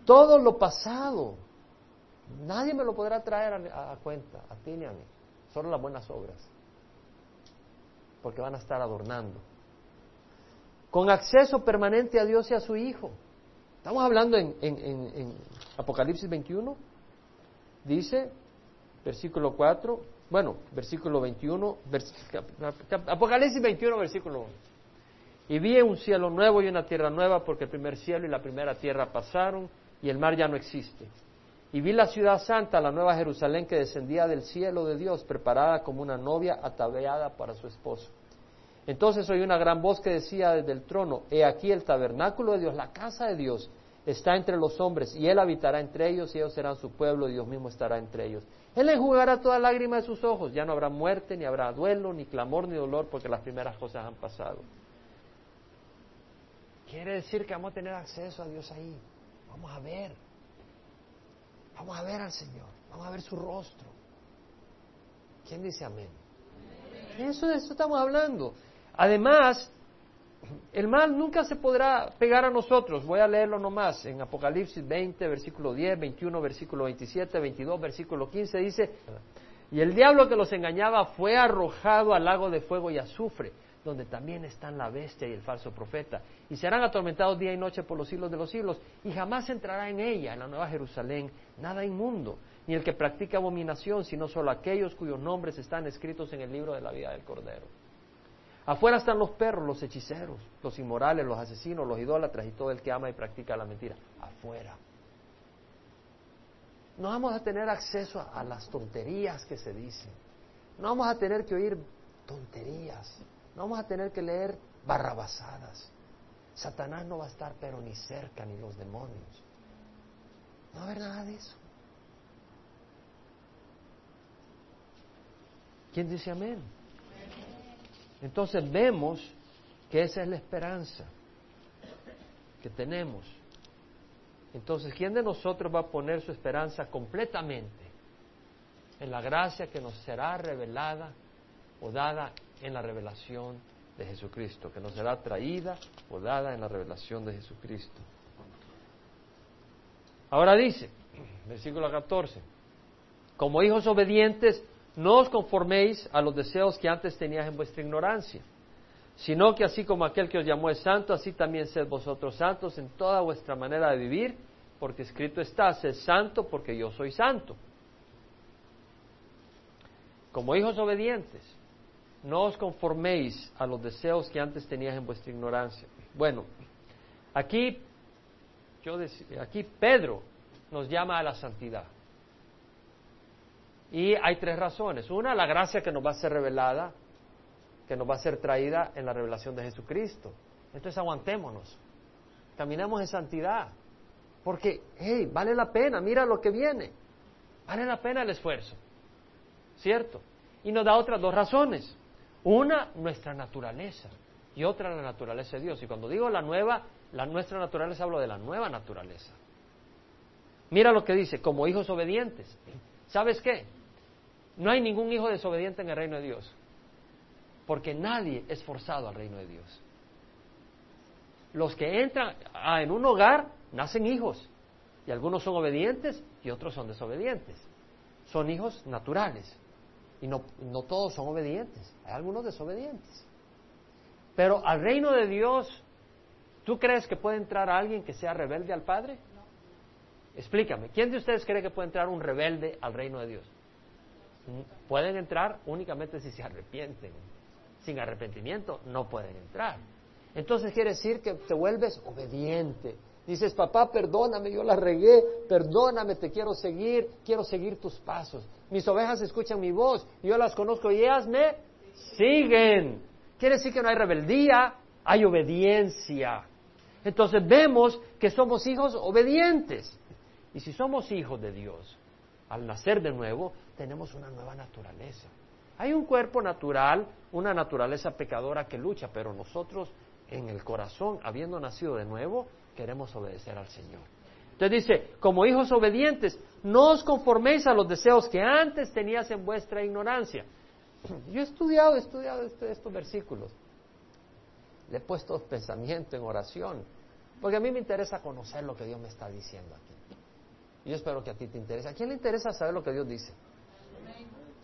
Todo lo pasado, nadie me lo podrá traer a cuenta, a ti ni a mí. Solo las buenas obras, porque van a estar adornando. Con acceso permanente a Dios y a su Hijo. Estamos hablando en Apocalipsis 21, dice, versículo 4, bueno, versículo 21, Apocalipsis 21, versículo 1. Y vi un cielo nuevo y una tierra nueva, porque el primer cielo y la primera tierra pasaron, y el mar ya no existe. Y vi la ciudad santa, la Nueva Jerusalén, que descendía del cielo de Dios, preparada como una novia ataviada para su esposo. Entonces oí una gran voz que decía desde el trono, he aquí el tabernáculo de Dios, la casa de Dios, está entre los hombres, y Él habitará entre ellos, y ellos serán su pueblo, y Dios mismo estará entre ellos. Él enjugará toda lágrima de sus ojos, ya no habrá muerte, ni habrá duelo, ni clamor, ni dolor, porque las primeras cosas han pasado. Quiere decir que vamos a tener acceso a Dios ahí. Vamos a ver. Vamos a ver al Señor, vamos a ver su rostro. ¿Quién dice amén? Amén. Eso de eso estamos hablando. Además, El mal nunca se podrá pegar a nosotros. Voy a leerlo nomás. En Apocalipsis 20, versículo 10, 21, versículo 27, 22, versículo 15, dice: y el diablo que los engañaba fue arrojado al lago de fuego y azufre, donde también están la bestia y el falso profeta, y serán atormentados día y noche por los siglos de los siglos, y jamás entrará en ella, en la Nueva Jerusalén, nada inmundo, ni el que practica abominación, sino solo aquellos cuyos nombres están escritos en el libro de la vida del Cordero. Afuera están los perros, los hechiceros, los inmorales, los asesinos, los idólatras y todo el que ama y practica la mentira. Afuera. No vamos a tener acceso a las tonterías que se dicen. No vamos a tener que oír tonterías. No vamos a tener que leer barrabasadas. Satanás no va a estar pero ni cerca, ni los demonios. No va a haber nada de eso. ¿Quién dice amén? Entonces vemos que esa es la esperanza que tenemos. Entonces, ¿quién de nosotros va a poner su esperanza completamente en la gracia que nos será revelada o dada en la revelación de Jesucristo? Que nos será traída o dada en la revelación de Jesucristo. Ahora dice, versículo 14, como hijos obedientes, no os conforméis a los deseos que antes teníais en vuestra ignorancia, sino que así como aquel que os llamó es santo, así también sed vosotros santos en toda vuestra manera de vivir, porque escrito está: sed santo porque yo soy santo. Como hijos obedientes, no os conforméis a los deseos que antes teníais en vuestra ignorancia. Bueno, aquí Pedro nos llama a la santidad. Y hay tres razones. Una, la gracia que nos va a ser revelada, que nos va a ser traída en la revelación de Jesucristo. Entonces aguantémonos, caminemos en santidad, porque, hey, vale la pena, mira lo que viene, vale la pena el esfuerzo, ¿cierto? Y nos da otras dos razones. Una, nuestra naturaleza, y otra, la naturaleza de Dios. Y cuando digo nuestra naturaleza, hablo de la nueva naturaleza. Mira lo que dice, como hijos obedientes. ¿Sabes qué? No hay ningún hijo desobediente en el reino de Dios, porque nadie es forzado al reino de Dios. Los que entran en un hogar nacen hijos, y algunos son obedientes y otros son desobedientes. Son hijos naturales, y no todos son obedientes, hay algunos desobedientes. Pero al reino de Dios, ¿tú crees que puede entrar alguien que sea rebelde al Padre? Explícame, ¿quién de ustedes cree que puede entrar un rebelde al reino de Dios? Pueden entrar únicamente si se arrepienten. Sin arrepentimiento no pueden entrar. Entonces quiere decir que te vuelves obediente. Dices: papá, perdóname, yo la regué, perdóname, te quiero seguir tus pasos. Mis ovejas escuchan mi voz, yo las conozco y ellas me siguen. Quiere decir que no hay rebeldía, hay obediencia. Entonces vemos que somos hijos obedientes. Y si somos hijos de Dios, al nacer de nuevo, tenemos una nueva naturaleza. Hay un cuerpo natural, una naturaleza pecadora que lucha, pero nosotros en el corazón, habiendo nacido de nuevo, queremos obedecer al Señor. Entonces dice, como hijos obedientes, no os conforméis a los deseos que antes tenías en vuestra ignorancia. Yo he estudiado estos versículos. Le he puesto pensamiento en oración, porque a mí me interesa conocer lo que Dios me está diciendo aquí. Yo espero que a ti te interese. ¿A quién le interesa saber lo que Dios dice?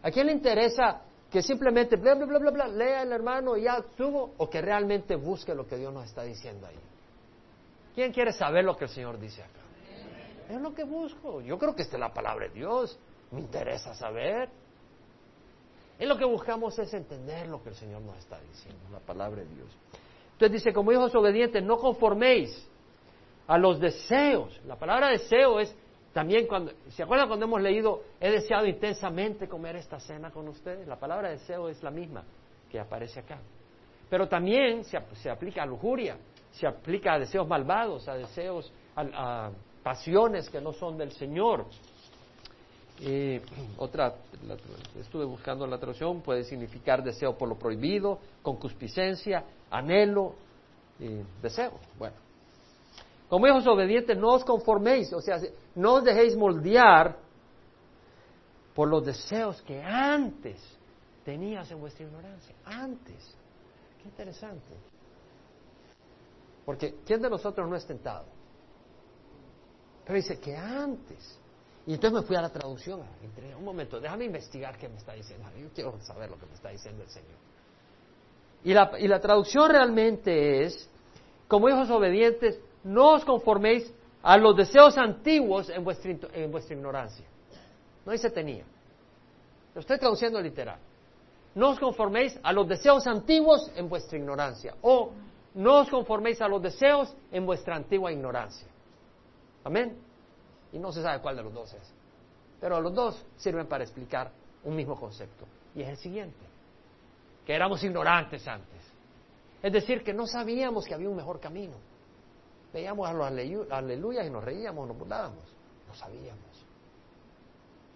¿A quién le interesa que simplemente bla, bla, bla, bla, bla, lea el hermano y ya estuvo? ¿O que realmente busque lo que Dios nos está diciendo ahí? ¿Quién quiere saber lo que el Señor dice acá? Es lo que busco. Yo creo que esta es la palabra de Dios. Me interesa saber. Y lo que buscamos es entender lo que el Señor nos está diciendo, la palabra de Dios. Entonces dice, como hijos obedientes, no conforméis a los deseos. La palabra deseo es... También cuando, ¿se acuerdan cuando hemos leído, he deseado intensamente comer esta cena con ustedes? La palabra deseo es la misma que aparece acá. Pero también se aplica a lujuria, se aplica a deseos malvados, a deseos, a pasiones que no son del Señor. Estuve buscando la traducción, puede significar deseo por lo prohibido, concupiscencia, anhelo, deseo. Bueno. Como hijos obedientes, no os conforméis, o sea, no os dejéis moldear por los deseos que antes tenías en vuestra ignorancia. Antes. Qué interesante. Porque ¿quién de nosotros no es tentado? Pero dice que antes. Y entonces me fui a la traducción. Entré, un momento, déjame investigar qué me está diciendo. Yo quiero saber lo que me está diciendo el Señor. Y la traducción realmente es: como hijos obedientes, no os conforméis a los deseos antiguos en vuestra ignorancia. No dice tenía. Lo estoy traduciendo literal. No os conforméis a los deseos antiguos en vuestra ignorancia. O no os conforméis a los deseos en vuestra antigua ignorancia. Amén. Y no se sabe cuál de los dos es. Pero los dos sirven para explicar un mismo concepto. Y es el siguiente: que éramos ignorantes antes. Es decir, que no sabíamos que había un mejor camino. Veíamos a los aleluyas y nos reíamos, nos burlábamos. No sabíamos.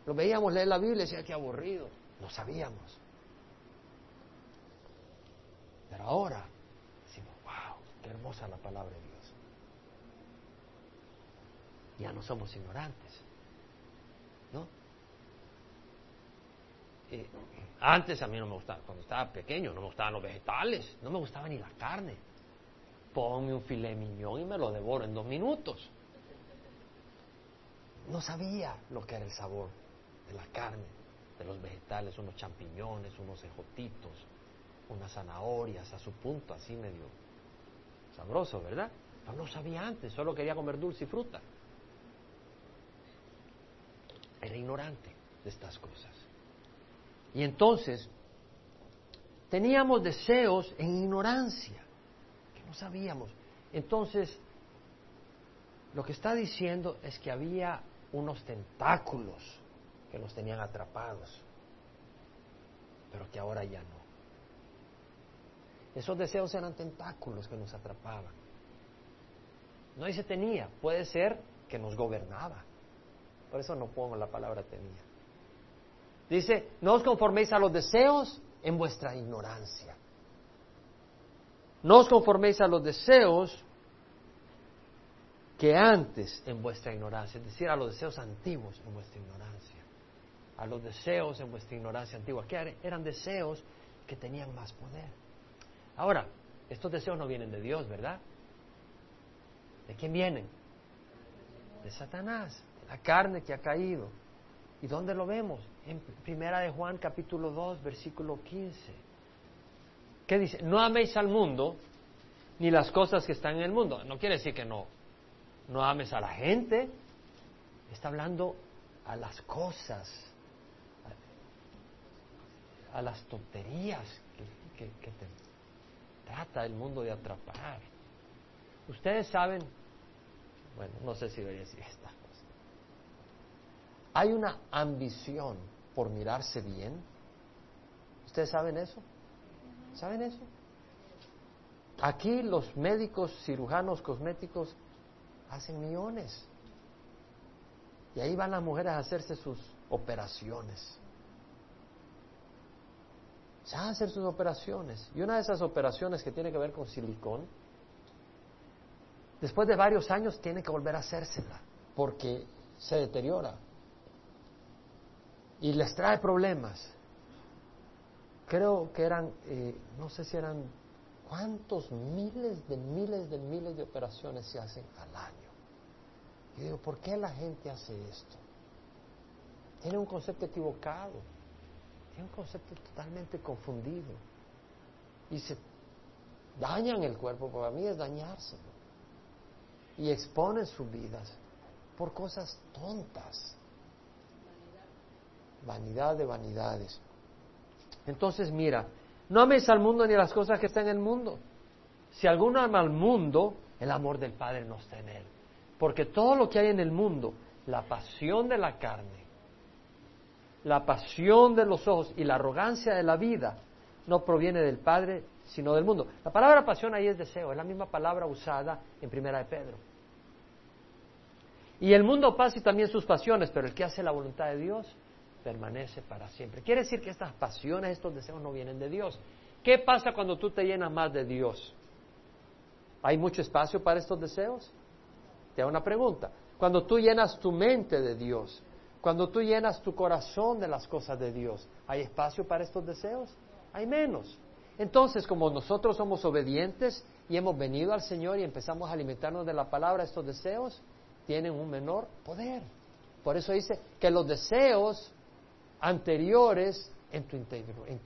Lo veíamos leer la Biblia y decía, qué aburrido. No sabíamos. Pero ahora decimos, wow, qué hermosa la palabra de Dios. Ya no somos ignorantes, ¿no? Antes a mí no me gustaba, cuando estaba pequeño, no me gustaban los vegetales, no me gustaba ni la carne. Ponme un filet miñón y me lo devoro en 2 minutos. No sabía lo que era el sabor de la carne, de los vegetales, unos champiñones, unos ejotitos, unas zanahorias a su punto, así medio sabroso, ¿verdad? Pero no sabía antes, solo quería comer dulce y fruta. Era ignorante de estas cosas. Y entonces, teníamos deseos en ignorancia, que no sabíamos. Entonces, lo que está diciendo es que había unos tentáculos que nos tenían atrapados, pero que ahora ya no. Esos deseos eran tentáculos que nos atrapaban. No dice tenía, puede ser que nos gobernaba. Por eso no pongo la palabra tenía. Dice, no os conforméis a los deseos en vuestra ignorancia. No os conforméis a los deseos que antes en vuestra ignorancia. Es decir, a los deseos antiguos en vuestra ignorancia. A los deseos en vuestra ignorancia antigua. Que eran deseos que tenían más poder. Ahora, estos deseos no vienen de Dios, ¿verdad? ¿De quién vienen? De Satanás. La carne que ha caído. ¿Y dónde lo vemos? En 1 Juan capítulo 2, versículo 15. ¿Qué dice? No améis al mundo, ni las cosas que están en el mundo. No quiere decir que no ames a la gente. Está hablando a las cosas, a las tonterías que te trata el mundo de atrapar. Ustedes saben, bueno, no sé si debería decir esta. Hay una ambición por mirarse bien. ¿Ustedes saben eso? ¿Saben eso? Aquí los médicos, cirujanos, cosméticos hacen millones. Y ahí van las mujeres a hacerse sus operaciones. Se van a hacer sus operaciones. Y una de esas operaciones que tiene que ver con silicón, después de varios años tiene que volver a hacérsela porque se deteriora. Y les trae problemas. Creo que eran, no sé si eran, ¿cuántos miles de operaciones se hacen al año? Y digo, ¿por qué la gente hace esto? Tiene un concepto equivocado. Tiene un concepto totalmente confundido. Y se dañan el cuerpo, para mí es dañárselo. Y exponen sus vidas por cosas tontas. Vanidad de vanidades. Entonces, mira, no améis al mundo ni a las cosas que están en el mundo. Si alguno ama al mundo, el amor del Padre no está en él. Porque todo lo que hay en el mundo, la pasión de la carne, la pasión de los ojos y la arrogancia de la vida, no proviene del Padre, sino del mundo. La palabra pasión ahí es deseo, es la misma palabra usada en 1 Pedro. Y el mundo pasa y también sus pasiones, pero el que hace la voluntad de Dios permanece para siempre. Quiere decir que estas pasiones, estos deseos no vienen de Dios. ¿Qué pasa cuando tú te llenas más de Dios? ¿Hay mucho espacio para estos deseos? Te hago una pregunta. Cuando tú llenas tu mente de Dios, cuando tú llenas tu corazón de las cosas de Dios, ¿hay espacio para estos deseos? Hay menos. Entonces, como nosotros somos obedientes, y hemos venido al Señor y empezamos a alimentarnos de la palabra, estos deseos tienen un menor poder. Por eso dice que los deseos anteriores en tu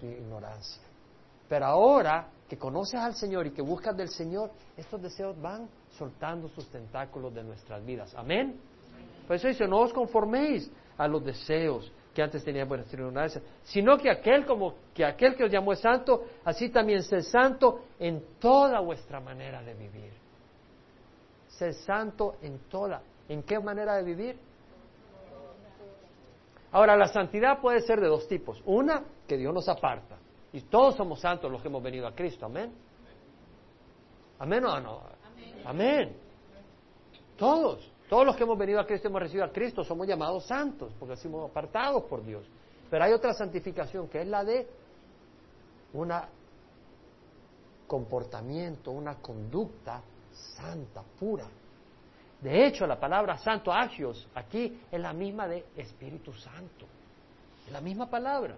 ignorancia. Pero ahora que conoces al Señor y que buscas del Señor, estos deseos van soltando sus tentáculos de nuestras vidas. Amén. Por eso dice, no os conforméis a los deseos que antes tenían vuestra ignorancia, sino que aquel que os llamó es santo, así también sed santo en toda vuestra manera de vivir. Sed santo en toda. ¿En qué manera de vivir? Ahora, la santidad puede ser de dos tipos. Una, que Dios nos aparta. Y todos somos santos los que hemos venido a Cristo. Amén. Amén o no. Amén. Amén. Todos los que hemos venido a Cristo, hemos recibido a Cristo, somos llamados santos, porque somos apartados por Dios. Pero hay otra santificación, que es la de un comportamiento, una conducta santa, pura. De hecho, la palabra santo, agios, aquí es la misma de Espíritu Santo. Es la misma palabra.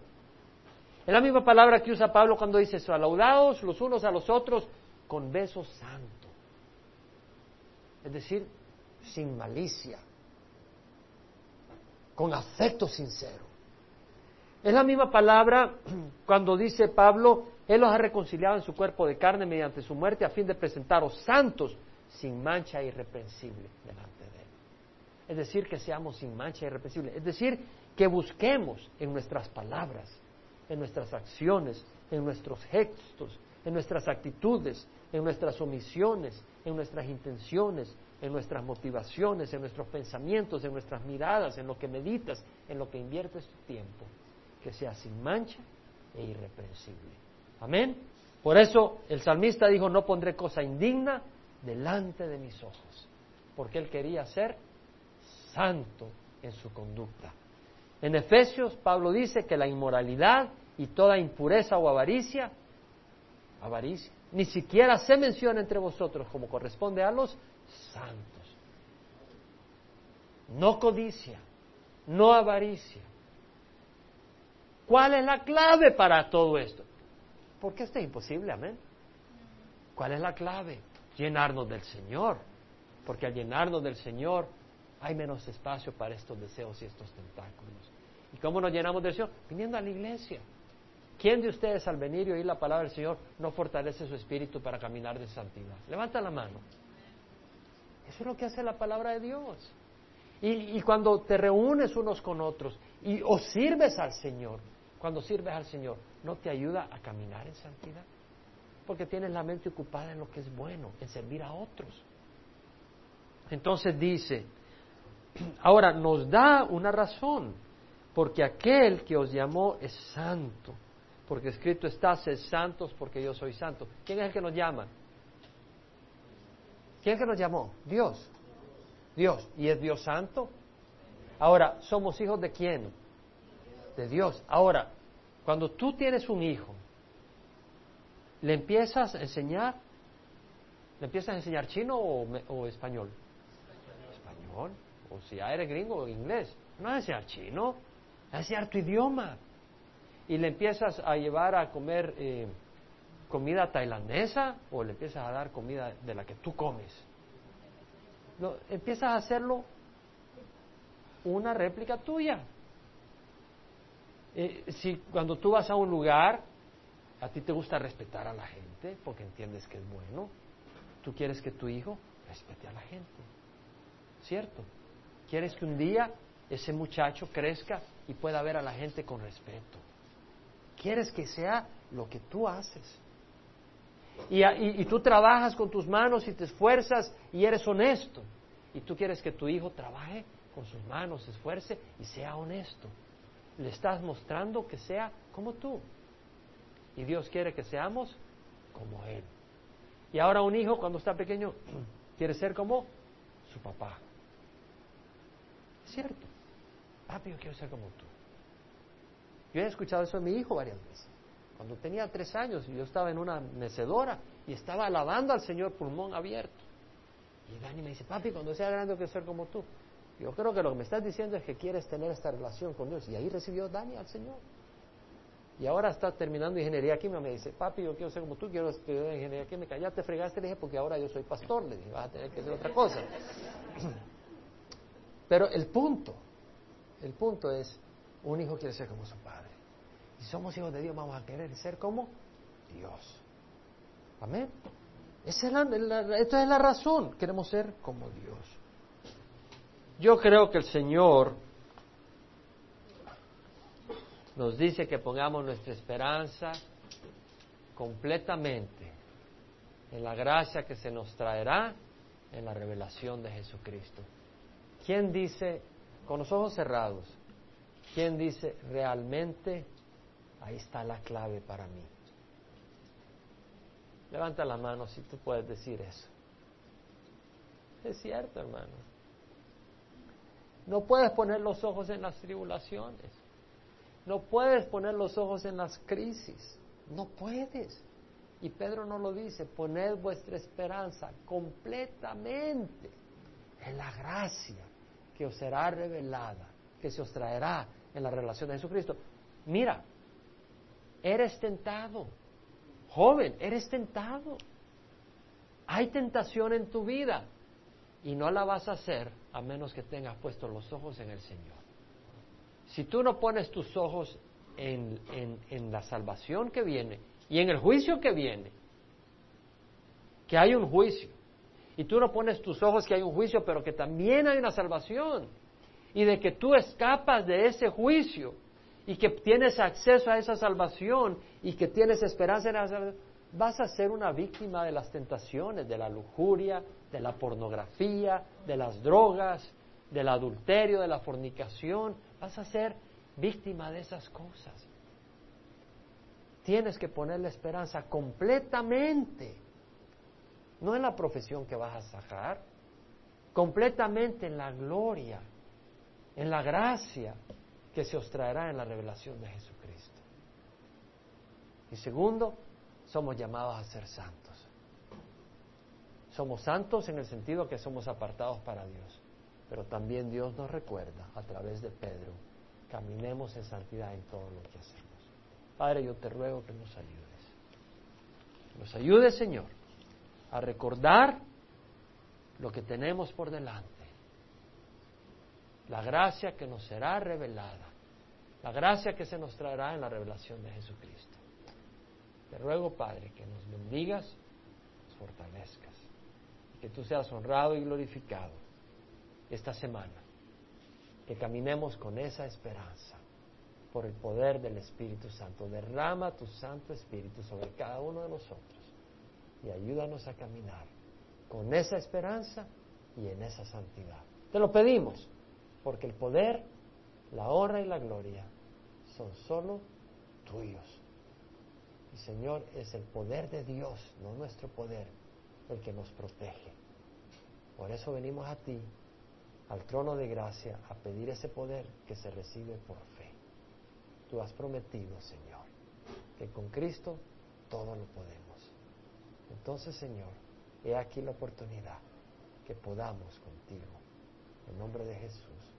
Es la misma palabra que usa Pablo cuando dice eso, laudaos los unos a los otros con beso santo. Es decir, sin malicia, con afecto sincero. Es la misma palabra cuando dice Pablo, Él los ha reconciliado en su cuerpo de carne mediante su muerte a fin de presentaros santos sin mancha e irreprensible delante de Él. Es decir, que seamos sin mancha e irreprensible. Es decir, que busquemos en nuestras palabras, en nuestras acciones, en nuestros gestos, en nuestras actitudes, en nuestras omisiones, en nuestras intenciones, en nuestras motivaciones, en nuestros pensamientos, en nuestras miradas, en lo que meditas, en lo que inviertes tu tiempo, que sea sin mancha e irreprensible. Amén. Por eso el salmista dijo, no pondré cosa indigna delante de mis ojos, porque él quería ser santo en su conducta. En Efesios, Pablo dice que la inmoralidad y toda impureza o avaricia, ni siquiera se menciona entre vosotros como corresponde a los santos. No codicia, no avaricia. ¿Cuál es la clave para todo esto? Porque esto es imposible, amén. ¿Cuál es la clave? Llenarnos del Señor, porque al llenarnos del Señor hay menos espacio para estos deseos y estos tentáculos. ¿Y cómo nos llenamos del Señor? Viniendo a la iglesia. ¿Quién de ustedes al venir y oír la palabra del Señor no fortalece su espíritu para caminar de santidad? Levanta la mano. Eso es lo que hace la palabra de Dios. Y cuando te reúnes unos con otros y o sirves al Señor, cuando sirves al Señor, ¿no te ayuda a caminar en santidad? Porque tienes la mente ocupada en lo que es bueno, en servir a otros. Entonces dice, ahora nos da una razón, porque aquel que os llamó es santo, porque escrito está, sed santos porque yo soy santo. ¿Quién es el que nos llama? ¿Quién es el que nos llamó? Dios. Dios. ¿Y es Dios santo? Ahora, ¿somos hijos de quién? De Dios. Ahora, cuando tú tienes un hijo, ¿le empiezas a enseñar chino o español? Español. O si ya eres gringo o inglés, no vas a enseñar chino, vas a enseñar tu idioma. Y le empiezas a llevar a comer comida tailandesa, o le empiezas a dar comida de la que tú comes. Empiezas a hacerlo una réplica tuya. Si cuando tú vas a un lugar, a ti te gusta respetar a la gente, porque entiendes que es bueno, tú quieres que tu hijo respete a la gente, ¿cierto? Quieres que un día ese muchacho crezca y pueda ver a la gente con respeto. Quieres que sea lo que tú haces. Y tú trabajas con tus manos y te esfuerzas y eres honesto. Y tú quieres que tu hijo trabaje con sus manos, se esfuerce y sea honesto. Le estás mostrando que sea como tú. Y Dios quiere que seamos como Él. Y ahora un hijo cuando está pequeño quiere ser como su papá. Es cierto. Papi, yo quiero ser como tú. Yo he escuchado eso de mi hijo varias veces. Cuando tenía 3 años, yo estaba en una mecedora y estaba alabando al Señor pulmón abierto. Y Dani me dice, papi, cuando sea grande quiero ser como tú. Yo creo que lo que me estás diciendo es que quieres tener esta relación con Dios. Y ahí recibió Dani al Señor. Y ahora está terminando ingeniería química. Me dice, papi, yo quiero ser como tú, quiero estudiar ingeniería química. Ya te fregaste, le dije, porque ahora yo soy pastor. Le dije, vas a tener que hacer otra cosa. Pero el punto es, un hijo quiere ser como su padre. Y somos hijos de Dios, vamos a querer ser como Dios. Amén. Esta es la razón. Queremos ser como Dios. Yo creo que el Señor nos dice que pongamos nuestra esperanza completamente en la gracia que se nos traerá en la revelación de Jesucristo. ¿Quién dice, con los ojos cerrados, quién dice realmente, ahí está la clave para mí? Levanta la mano si tú puedes decir eso. Es cierto, hermano. No puedes poner los ojos en las tribulaciones. No puedes poner los ojos en las crisis. No puedes. Y Pedro nos lo dice. Poned vuestra esperanza completamente en la gracia que os será revelada, que se os traerá en la revelación de Jesucristo. Mira, eres tentado. Joven, eres tentado. Hay tentación en tu vida. Y no la vas a hacer a menos que tengas puestos los ojos en el Señor. Si tú no pones tus ojos en la salvación que viene y en el juicio que viene, que hay un juicio, y tú no pones tus ojos que hay un juicio, pero que también hay una salvación, y de que tú escapas de ese juicio, y que tienes acceso a esa salvación, y que tienes esperanza en esa salvación, vas a ser una víctima de las tentaciones, de la lujuria, de la pornografía, de las drogas, del adulterio, de la fornicación. Vas a ser víctima de esas cosas. Tienes que poner la esperanza completamente, no en la profesión que vas a sacar, completamente en la gloria, en la gracia que se os traerá en la revelación de Jesucristo. Y segundo, somos llamados a ser santos. Somos santos en el sentido que somos apartados para Dios. Pero también Dios nos recuerda a través de Pedro, caminemos en santidad en todo lo que hacemos. Padre, yo te ruego que nos ayudes. Que nos ayudes, Señor, a recordar lo que tenemos por delante. La gracia que nos será revelada. La gracia que se nos traerá en la revelación de Jesucristo. Te ruego, Padre, que nos bendigas, nos fortalezcas, que tú seas honrado y glorificado esta semana, que caminemos con esa esperanza por el poder del Espíritu Santo. Derrama tu Santo Espíritu sobre cada uno de nosotros y ayúdanos a caminar con esa esperanza y en esa santidad. Te lo pedimos, porque el poder, la honra y la gloria son solo tuyos. Y Señor, es el poder de Dios, no nuestro poder, el que nos protege. Por eso venimos a ti, al trono de gracia, a pedir ese poder que se recibe por fe. Tú has prometido, Señor, que con Cristo todo lo podemos. Entonces, Señor, he aquí la oportunidad que podamos contigo. En nombre de Jesús.